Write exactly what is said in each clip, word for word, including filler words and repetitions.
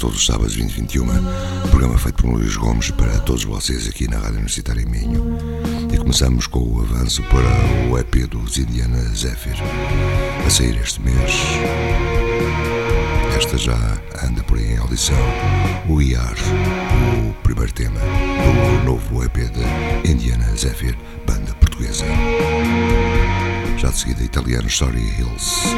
Todos os sábados vinte e vinte e uma, programa feito por Luís Gomes para todos vocês aqui na Rádio Universitária de Minho. E começamos com o avanço para o E P dos Indiana Zephyr, a sair este mês. Esta já anda por aí em audição, o I A R, o primeiro tema do novo E P de Indiana Zephyr, banda portuguesa. Já de seguida, italiano Story Hills.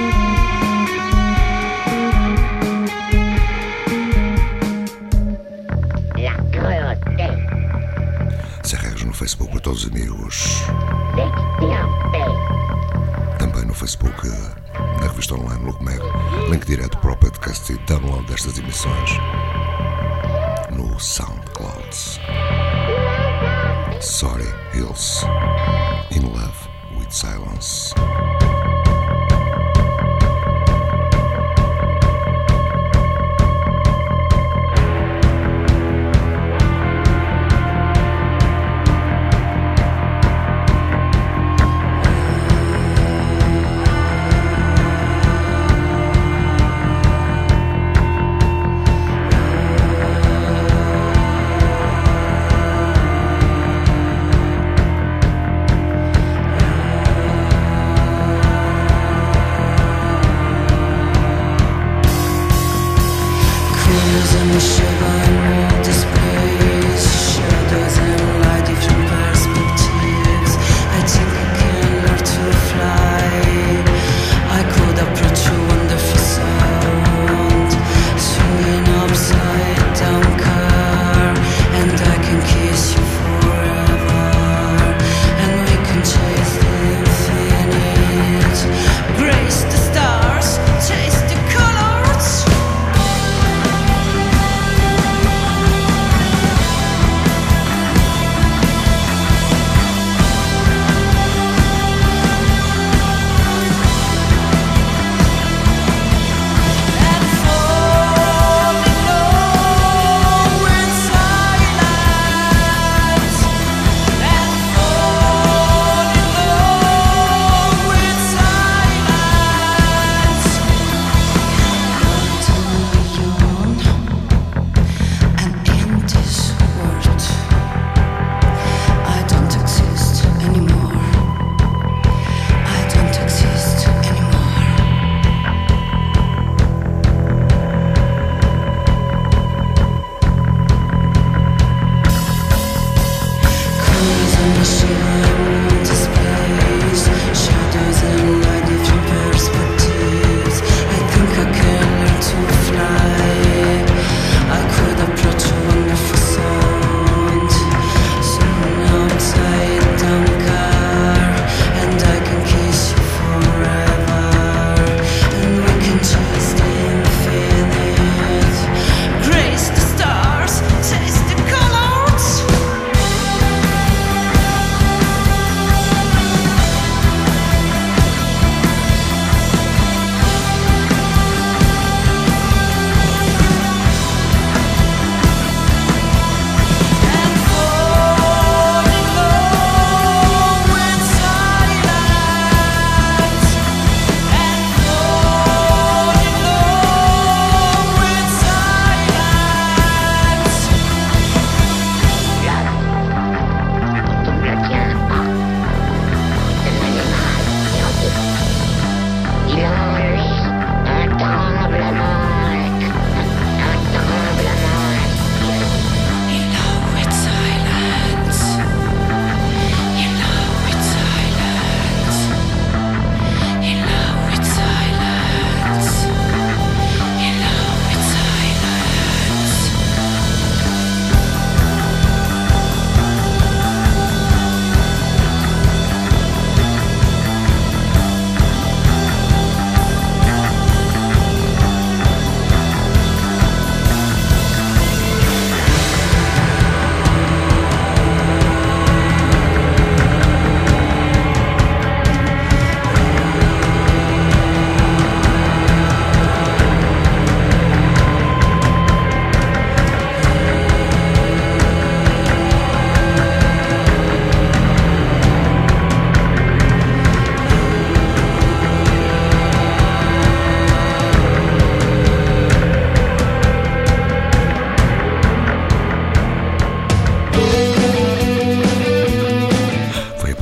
Facebook para todos os amigos, também no Facebook da revista online Look Mag, link direto para o podcast e download destas emissões no SoundCloud. Sorry Heels, In Love With Silence.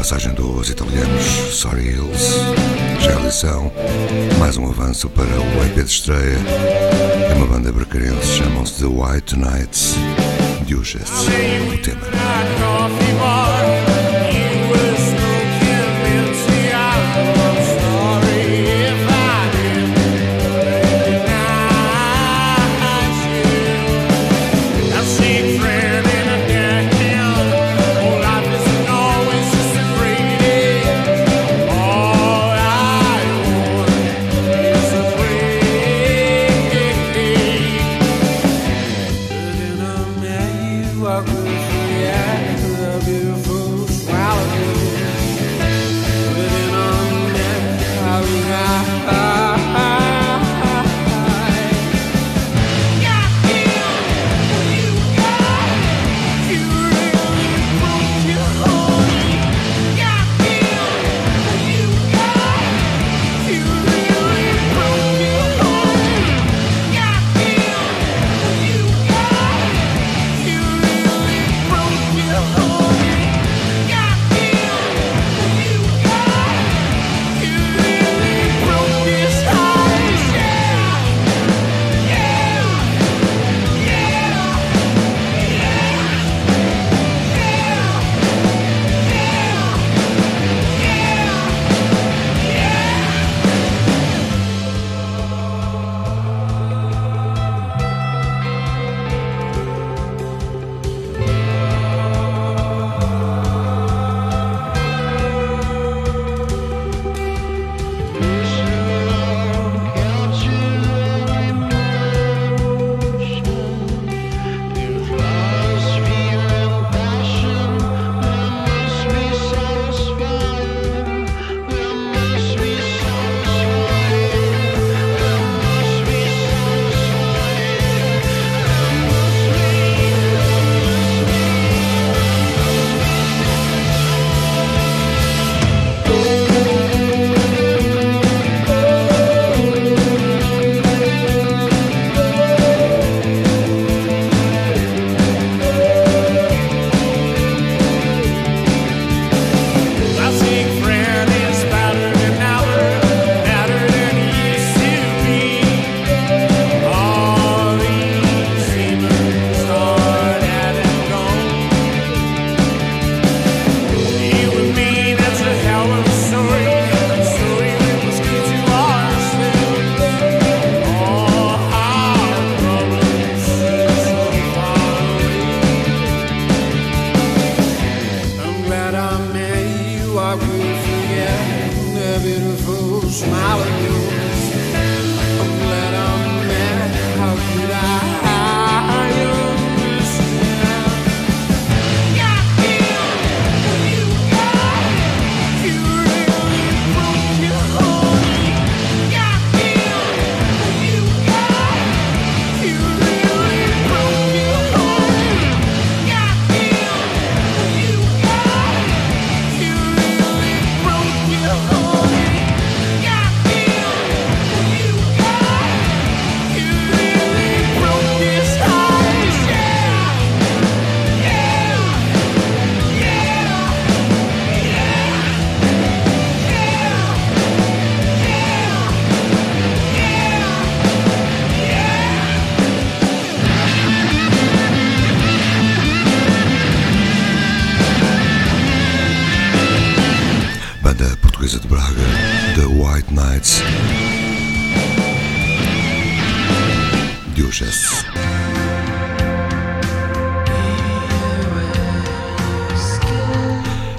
passagem dos italianos Sorry Heels, já é a lição, mais um avanço para o E P de estreia. É uma banda bracarense, chamam-se The White Knights, Duchess, o tema.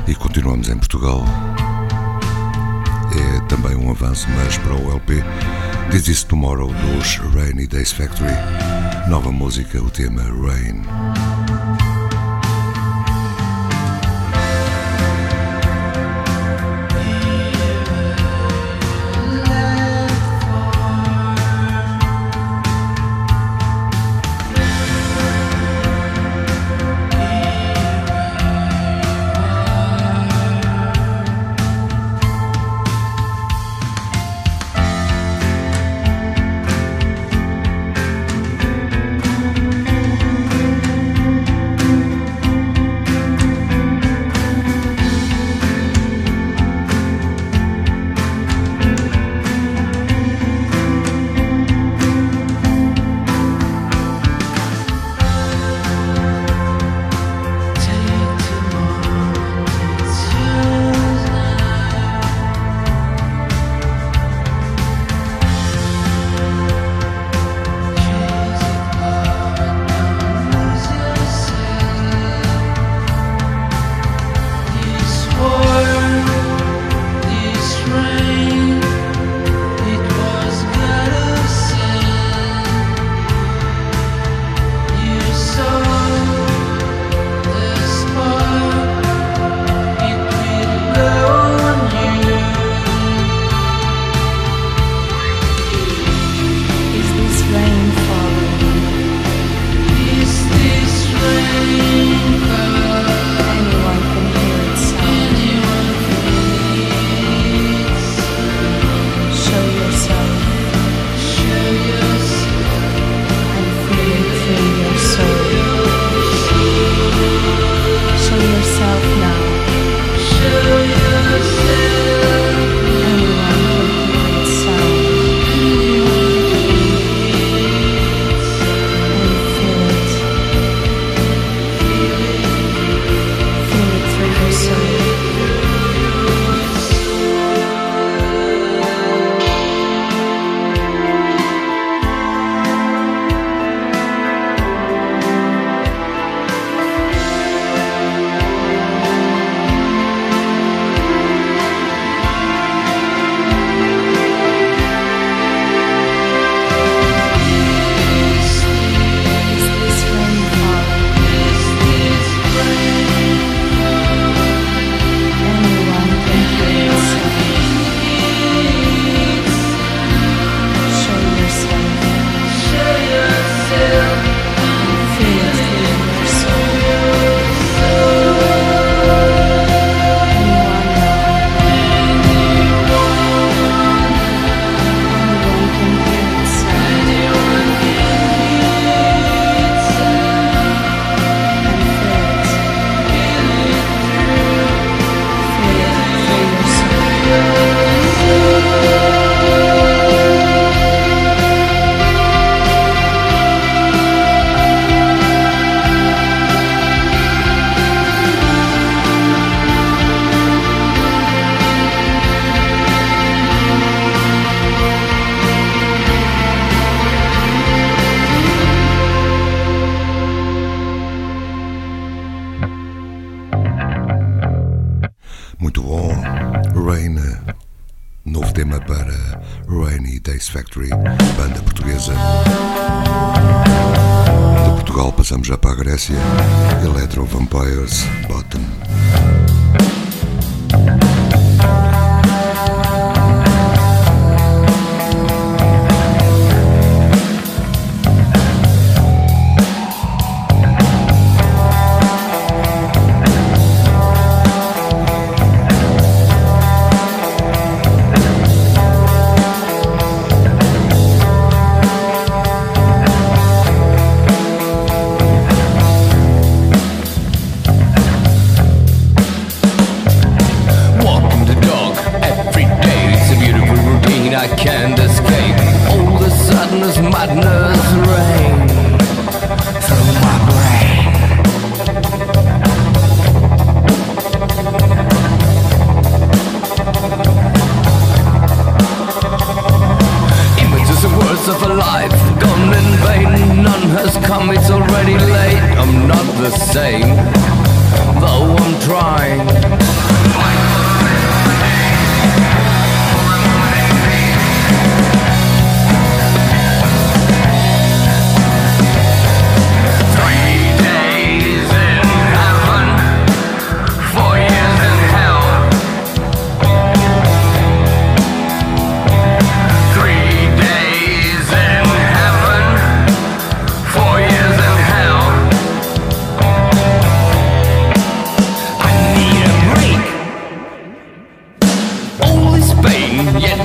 E continuamos em Portugal. É também um avanço, mas para o L P This is Tomorrow dos Rainy Days Factory. Nova música, o tema Rain. On, Rain, novo tema para Rainy Days Factory, banda portuguesa. De Portugal passamos já para a Grécia, Electro Vampires, Bottom. Yeah.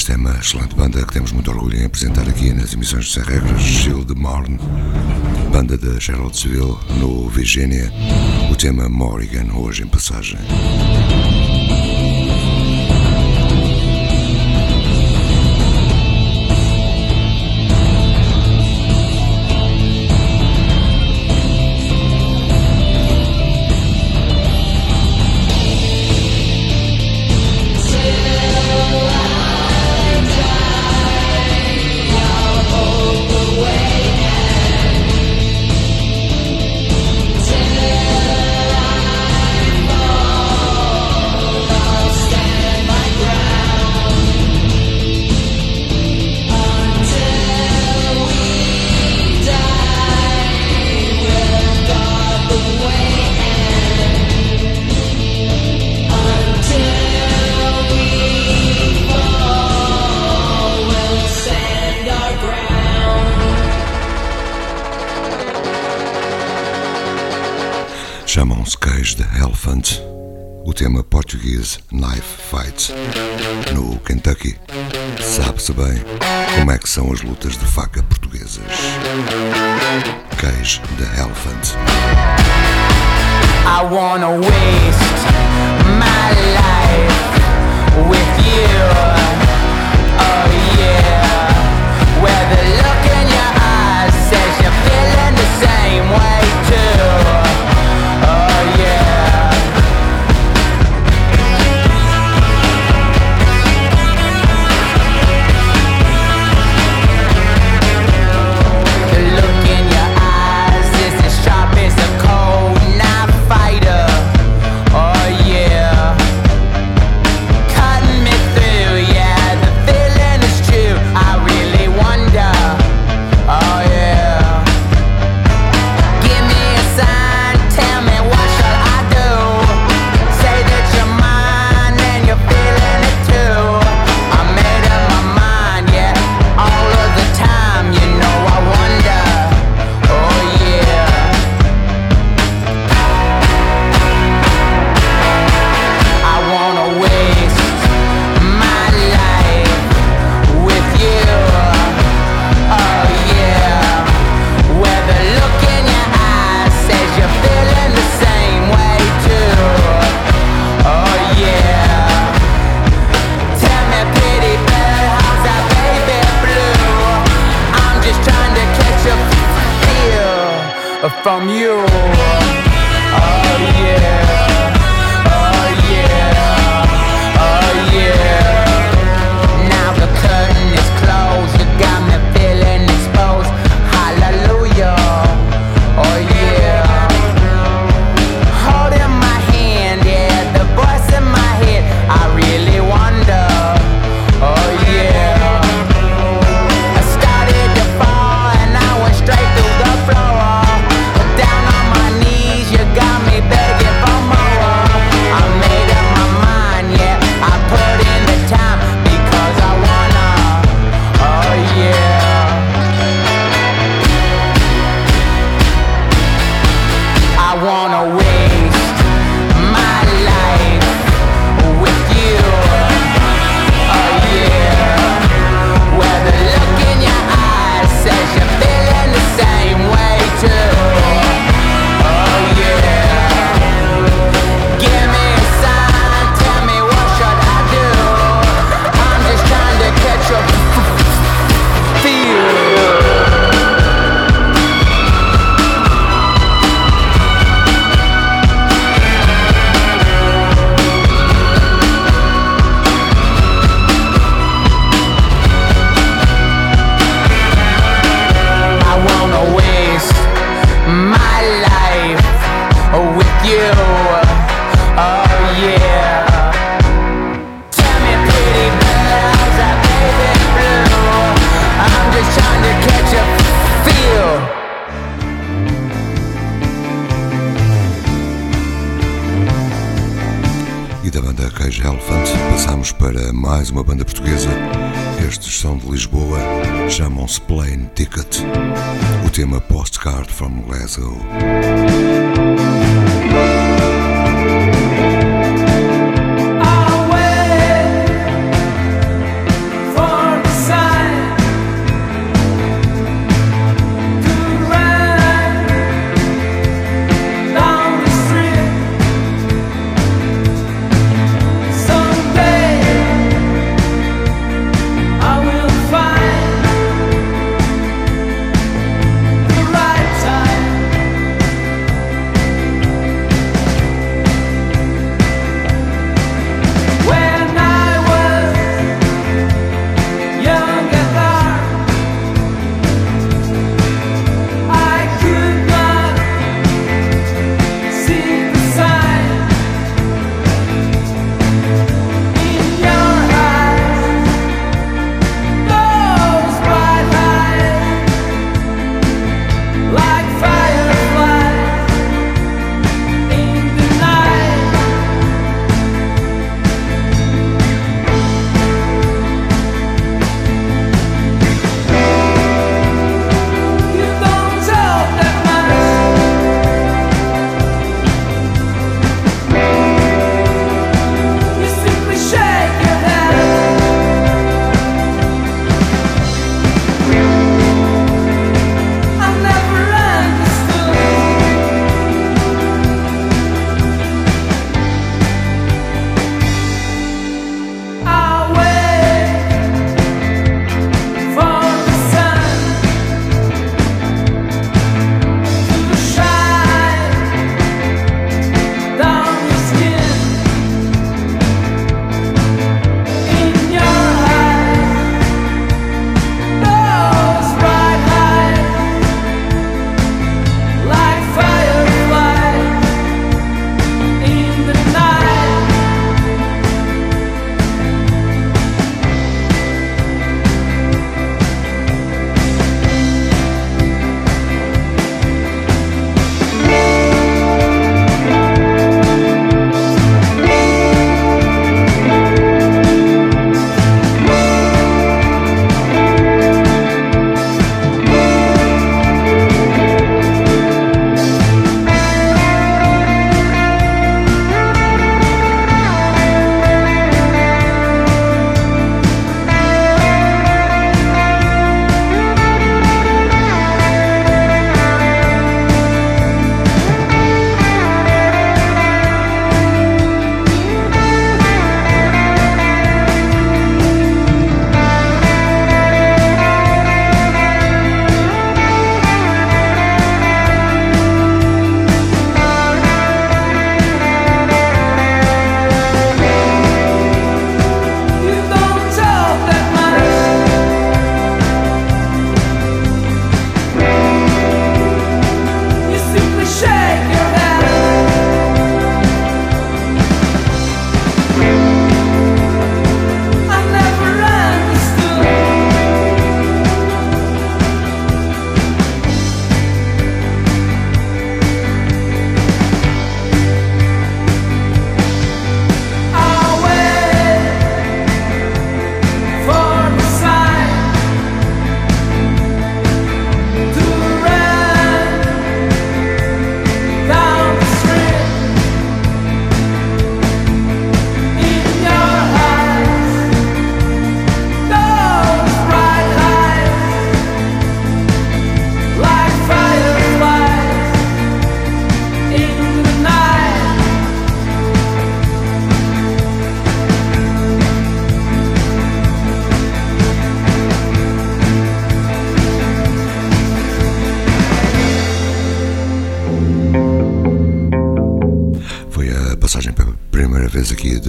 Esta é uma excelente banda que temos muito orgulho em apresentar aqui nas emissões de Sem Regras, Gild the Mourn, banda de Charlottesville, no Virgínia, o tema Morrigan, hoje em Passagem. Chamam-se cães de Elephant, o tema português Knife Fights, no Kentucky. Sabe-se bem como é que são as lutas de faca portuguesas. Cães de Elephant. I wanna waste my life with you, oh yeah. Where the look in your eyes says you're feeling the same way too. From you. Chamam-se Plane Ticket, o tema Postcard from Glasgow. Away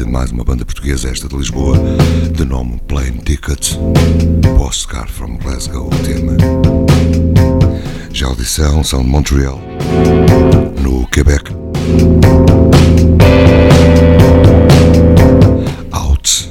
de mais uma banda portuguesa, esta de Lisboa, de nome Plane Ticket, Postcard from Glasgow, o tema. Já a audição são de Montreal, no Quebec. Out.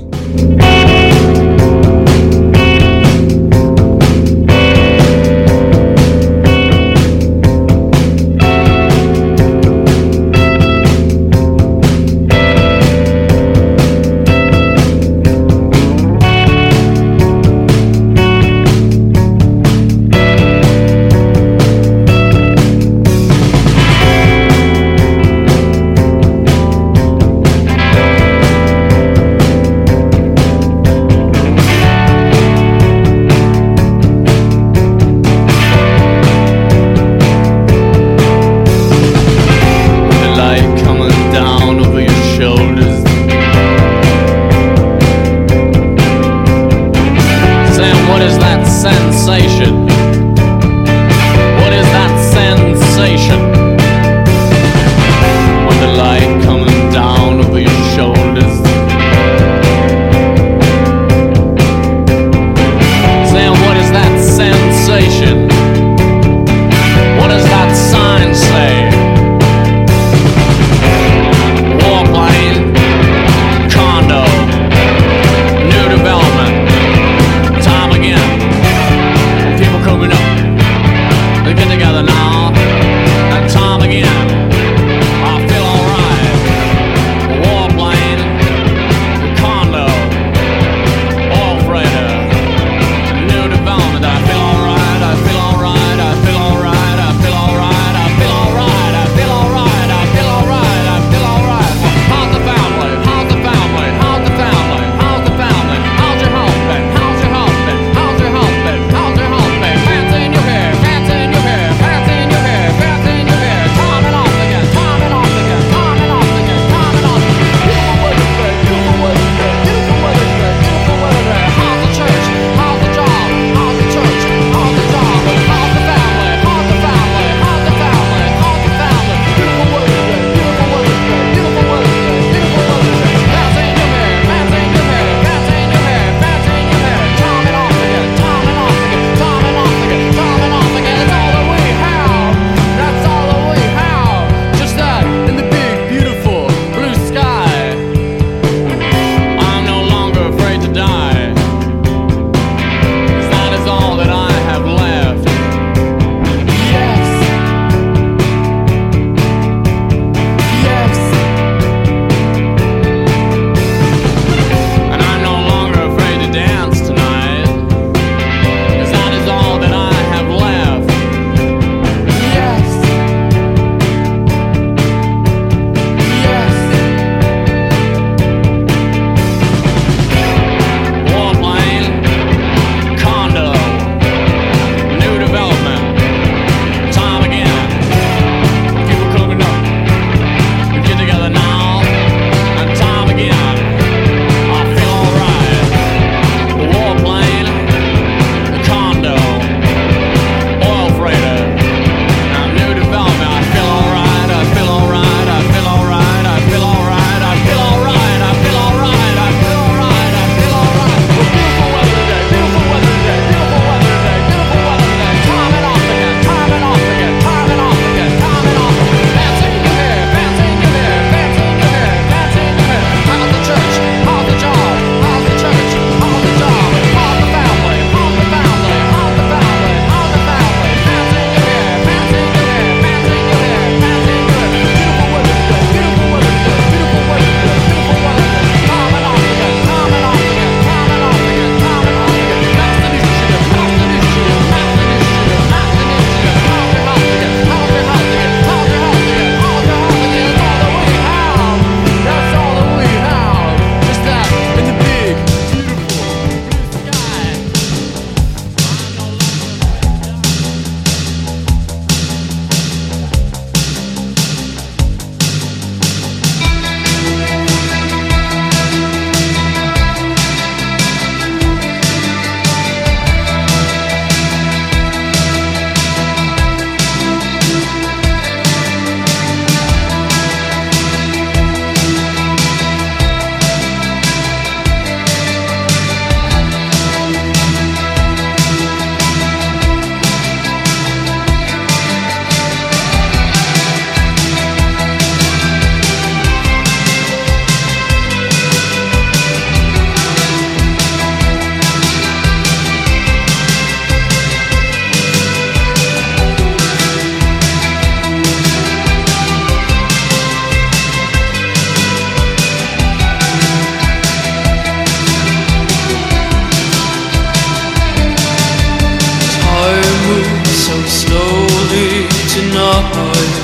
heart.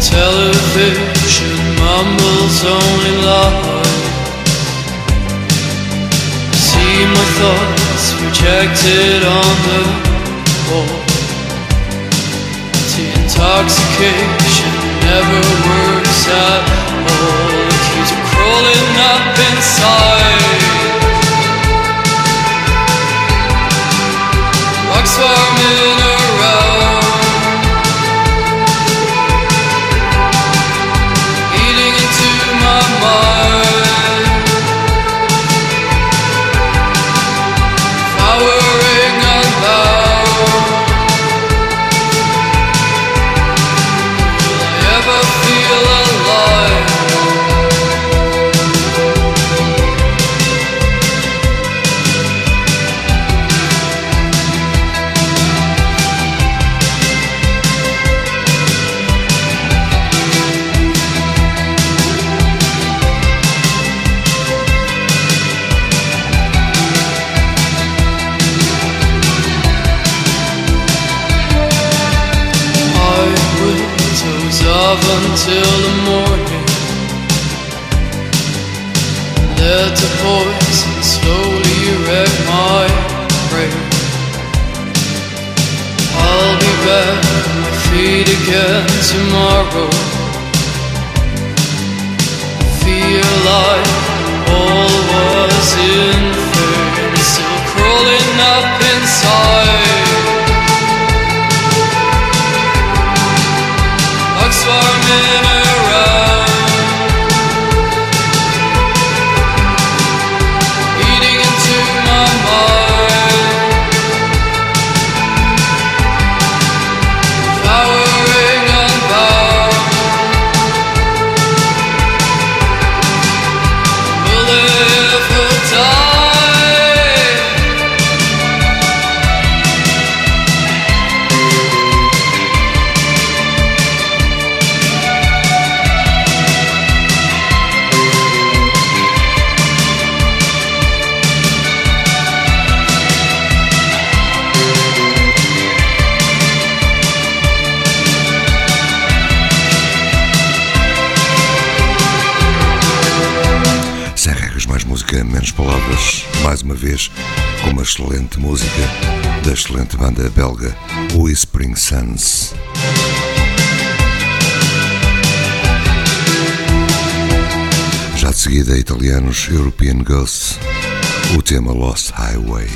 Television mumbles only lies. See my thoughts projected on the wall. To intoxication never works at all. It keeps crawling up inside. Swarming around, eating into my mind, flowering aloud. Will I ever feel alive? Until the morning, let the poison slowly wreck my brain. I'll be back on my feet again tomorrow. Feel like all was in vain, still crawling up inside. Swarming around, eating into my mind, flowering about. Will it ever die? Menos palavras, mais uma vez com uma excelente música da excelente banda belga Whispering Sons. Já de seguida, italianos European Ghost, o tema Lost Highway.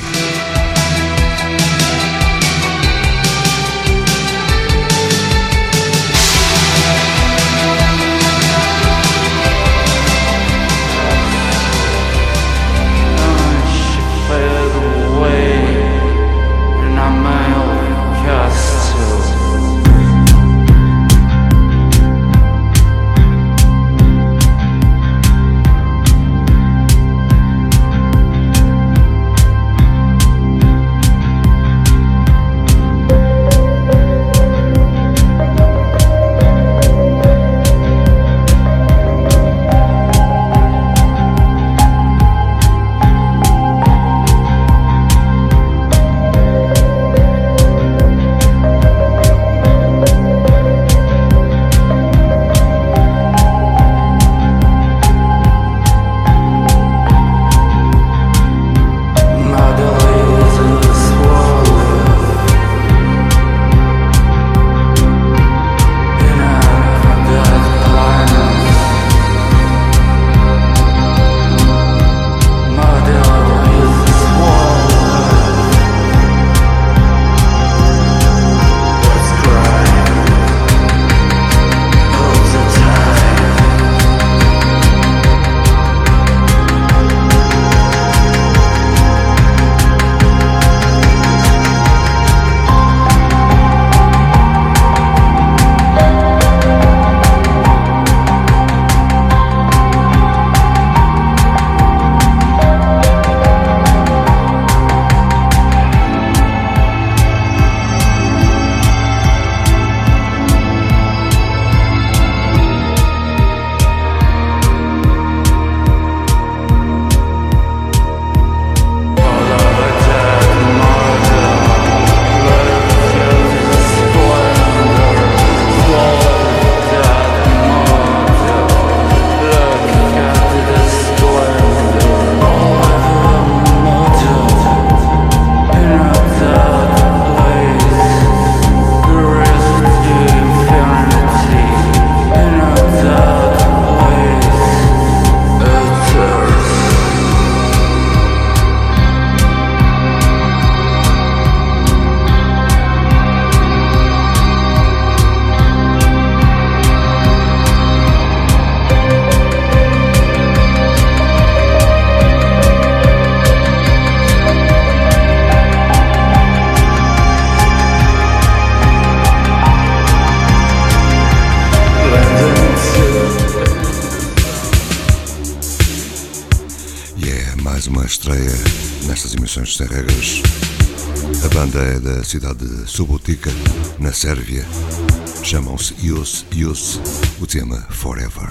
mais uma estreia nestas emissões sem regras. A banda é da cidade de Subotica, na Sérvia. Chamam-se Jus Jus, o tema Forever.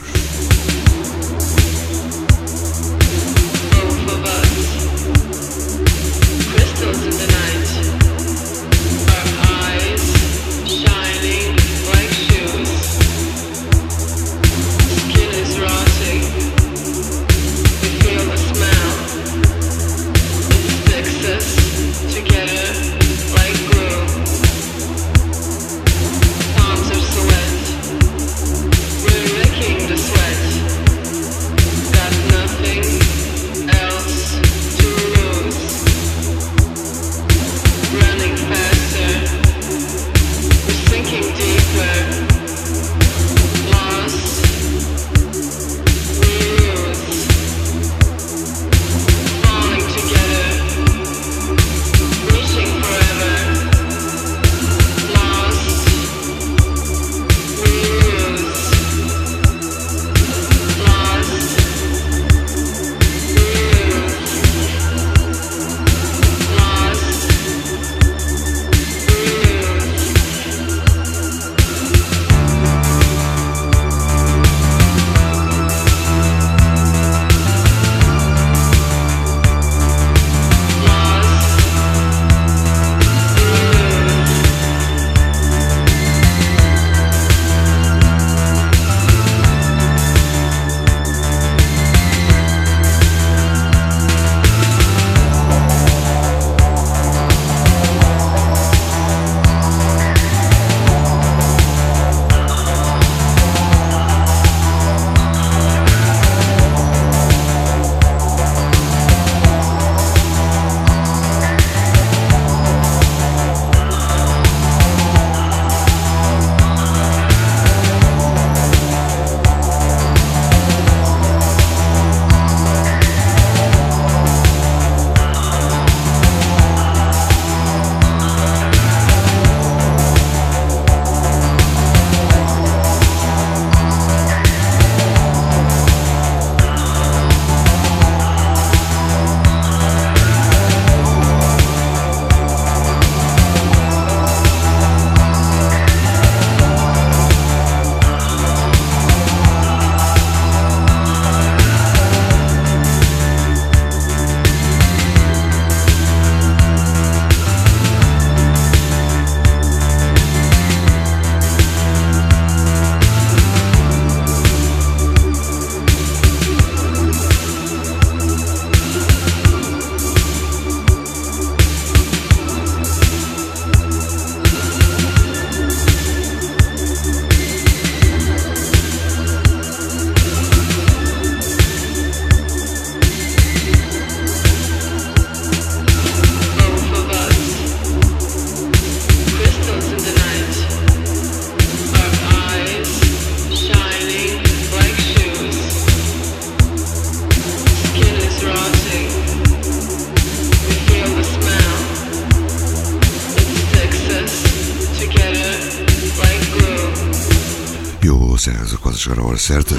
Chegar à hora certa.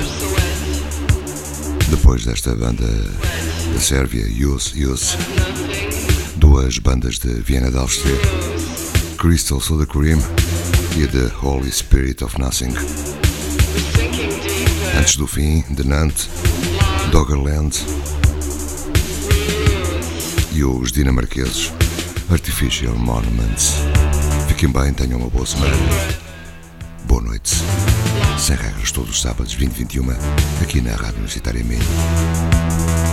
Depois desta banda da Sérvia, Jus Jus, duas bandas de Viena da Áustria, Crystal Soda Cream e The Holy Spirit of Nothing. Antes do Fim, de Nantes, Doggerland e os dinamarqueses Artificial Monuments. Fiquem bem, tenham uma boa semana. Boa noite. Sem regras, todos os sábados, vinte e vinte e uma, aqui na Rádio Universitária de Minho.